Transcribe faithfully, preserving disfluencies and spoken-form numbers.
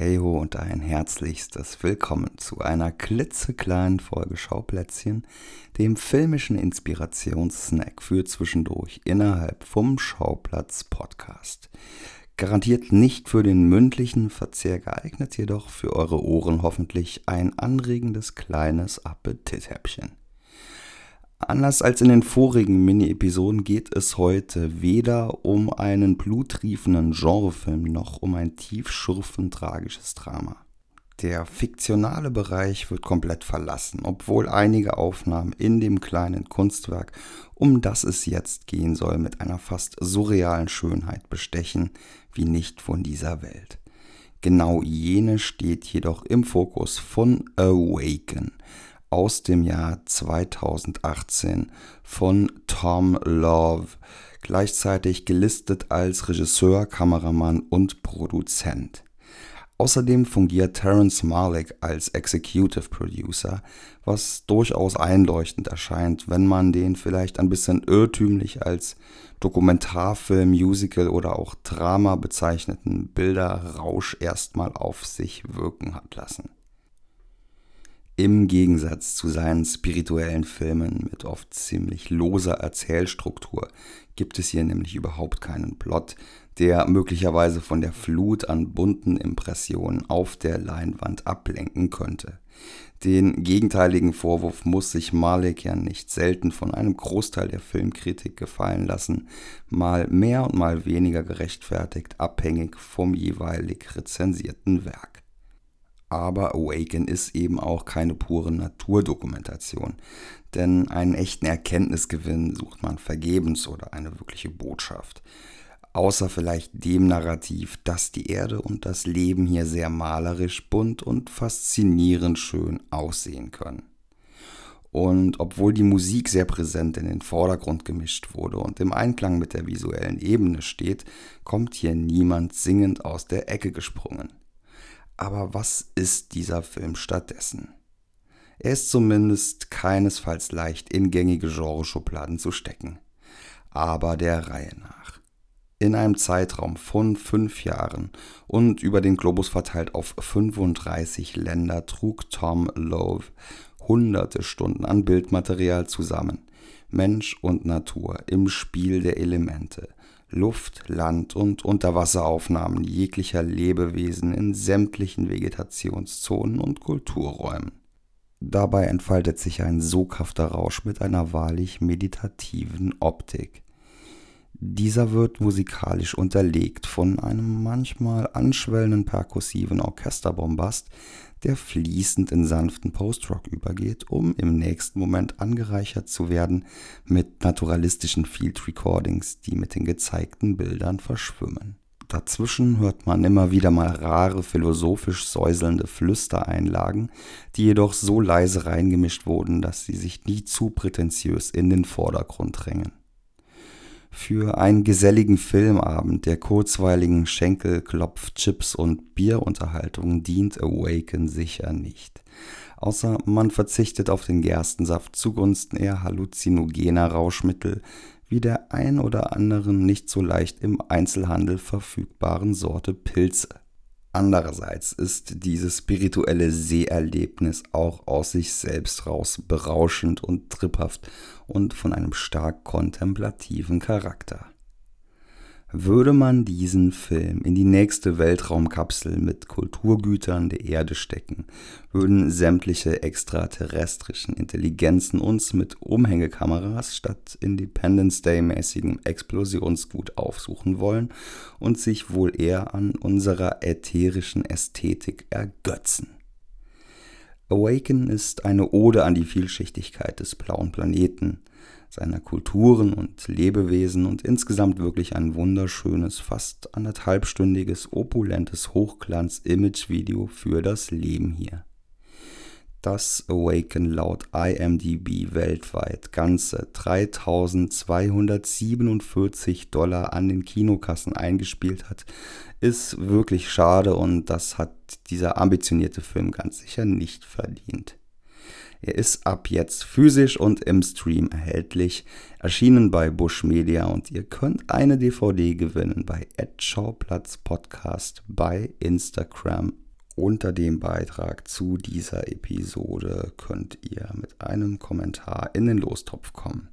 Heyho und ein herzlichstes Willkommen zu einer klitzekleinen Folge Schauplätzchen, dem filmischen Inspirationssnack für zwischendurch innerhalb vom Schauplatz-Podcast. Garantiert nicht für den mündlichen Verzehr geeignet, jedoch für eure Ohren hoffentlich ein anregendes kleines Appetithäppchen. Anders als in den vorigen Mini-Episoden geht es heute weder um einen bluttriefenden Genrefilm noch um ein tiefschürfend tragisches Drama. Der fiktionale Bereich wird komplett verlassen, obwohl einige Aufnahmen in dem kleinen Kunstwerk, um das es jetzt gehen soll, mit einer fast surrealen Schönheit bestechen, wie nicht von dieser Welt. Genau jene steht jedoch im Fokus von Awaken aus dem Jahr zweitausendachtzehn von Tom Lowe, gleichzeitig gelistet als Regisseur, Kameramann und Produzent. Außerdem fungiert Terrence Malick als Executive Producer, was durchaus einleuchtend erscheint, wenn man den vielleicht ein bisschen irrtümlich als Dokumentarfilm, Musical oder auch Drama bezeichneten Bilderrausch erstmal auf sich wirken hat lassen. Im Gegensatz zu seinen spirituellen Filmen mit oft ziemlich loser Erzählstruktur gibt es hier nämlich überhaupt keinen Plot, der möglicherweise von der Flut an bunten Impressionen auf der Leinwand ablenken könnte. Den gegenteiligen Vorwurf muss sich Malick ja nicht selten von einem Großteil der Filmkritik gefallen lassen, mal mehr und mal weniger gerechtfertigt, abhängig vom jeweilig rezensierten Werk. Aber Awaken ist eben auch keine pure Naturdokumentation, denn einen echten Erkenntnisgewinn sucht man vergebens oder eine wirkliche Botschaft. Außer vielleicht dem Narrativ, dass die Erde und das Leben hier sehr malerisch, bunt und faszinierend schön aussehen können. Und obwohl die Musik sehr präsent in den Vordergrund gemischt wurde und im Einklang mit der visuellen Ebene steht, kommt hier niemand singend aus der Ecke gesprungen. Aber was ist dieser Film stattdessen? Er ist zumindest keinesfalls leicht in gängige Genreschubladen zu stecken. Aber der Reihe nach. In einem Zeitraum von fünf Jahren und über den Globus verteilt auf fünfunddreißig Länder trug Tom Lowe hunderte Stunden an Bildmaterial zusammen. Mensch und Natur im Spiel der Elemente. Luft-, Land- und Unterwasseraufnahmen jeglicher Lebewesen in sämtlichen Vegetationszonen und Kulturräumen. Dabei entfaltet sich ein soghafter Rausch mit einer wahrlich meditativen Optik. Dieser wird musikalisch unterlegt von einem manchmal anschwellenden perkussiven Orchesterbombast, der fließend in sanften Post-Rock übergeht, um im nächsten Moment angereichert zu werden mit naturalistischen Field-Recordings, die mit den gezeigten Bildern verschwimmen. Dazwischen hört man immer wieder mal rare, philosophisch säuselnde Flüstereinlagen, die jedoch so leise reingemischt wurden, dass sie sich nie zu prätentiös in den Vordergrund drängen. Für einen geselligen Filmabend der kurzweiligen Schenkelklopf-, Chips- und Bierunterhaltung dient Awaken sicher nicht. Außer man verzichtet auf den Gerstensaft zugunsten eher halluzinogener Rauschmittel wie der ein oder anderen nicht so leicht im Einzelhandel verfügbaren Sorte Pilze. Andererseits ist dieses spirituelle Seherlebnis auch aus sich selbst raus berauschend und tripphaft und von einem stark kontemplativen Charakter. Würde man diesen Film in die nächste Weltraumkapsel mit Kulturgütern der Erde stecken, würden sämtliche extraterrestrischen Intelligenzen uns mit Umhängekameras statt Independence Day-mäßigem Explosionsgut aufsuchen wollen und sich wohl eher an unserer ätherischen Ästhetik ergötzen. Awaken ist eine Ode an die Vielschichtigkeit des blauen Planeten, seiner Kulturen und Lebewesen und insgesamt wirklich ein wunderschönes, fast anderthalbstündiges, opulentes Hochglanz-Image-Video für das Leben hier. Dass Awaken laut I M D B weltweit ganze dreitausendzweihundertsiebenundvierzig Dollar an den Kinokassen eingespielt hat, ist wirklich schade und das hat dieser ambitionierte Film ganz sicher nicht verdient. Er ist ab jetzt physisch und im Stream erhältlich, erschienen bei Busch Media und ihr könnt eine D V D gewinnen bei at Schauplatz Podcast bei Instagram Unter dem Beitrag zu dieser Episode könnt ihr mit einem Kommentar in den Lostopf kommen.